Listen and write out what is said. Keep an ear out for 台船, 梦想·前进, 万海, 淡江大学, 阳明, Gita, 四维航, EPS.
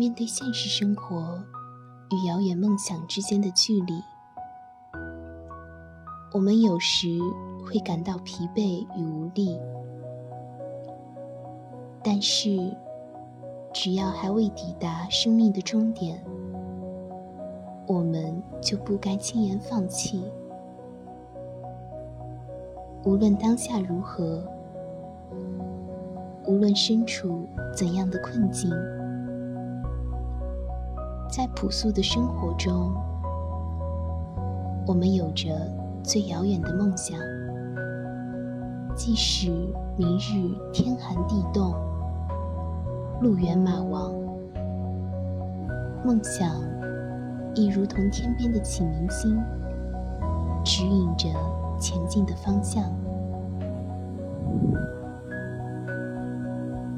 面对现实生活与遥远梦想之间的距离，我们有时会感到疲惫与无力，但是只要还未抵达生命的终点，我们就不该轻言放弃。无论当下如何，无论身处怎样的困境，在朴素的生活中，我们有着最遥远的梦想，即使明日天寒地冻，路远马亡，梦想亦如同天边的启明星，指引着前进的方向。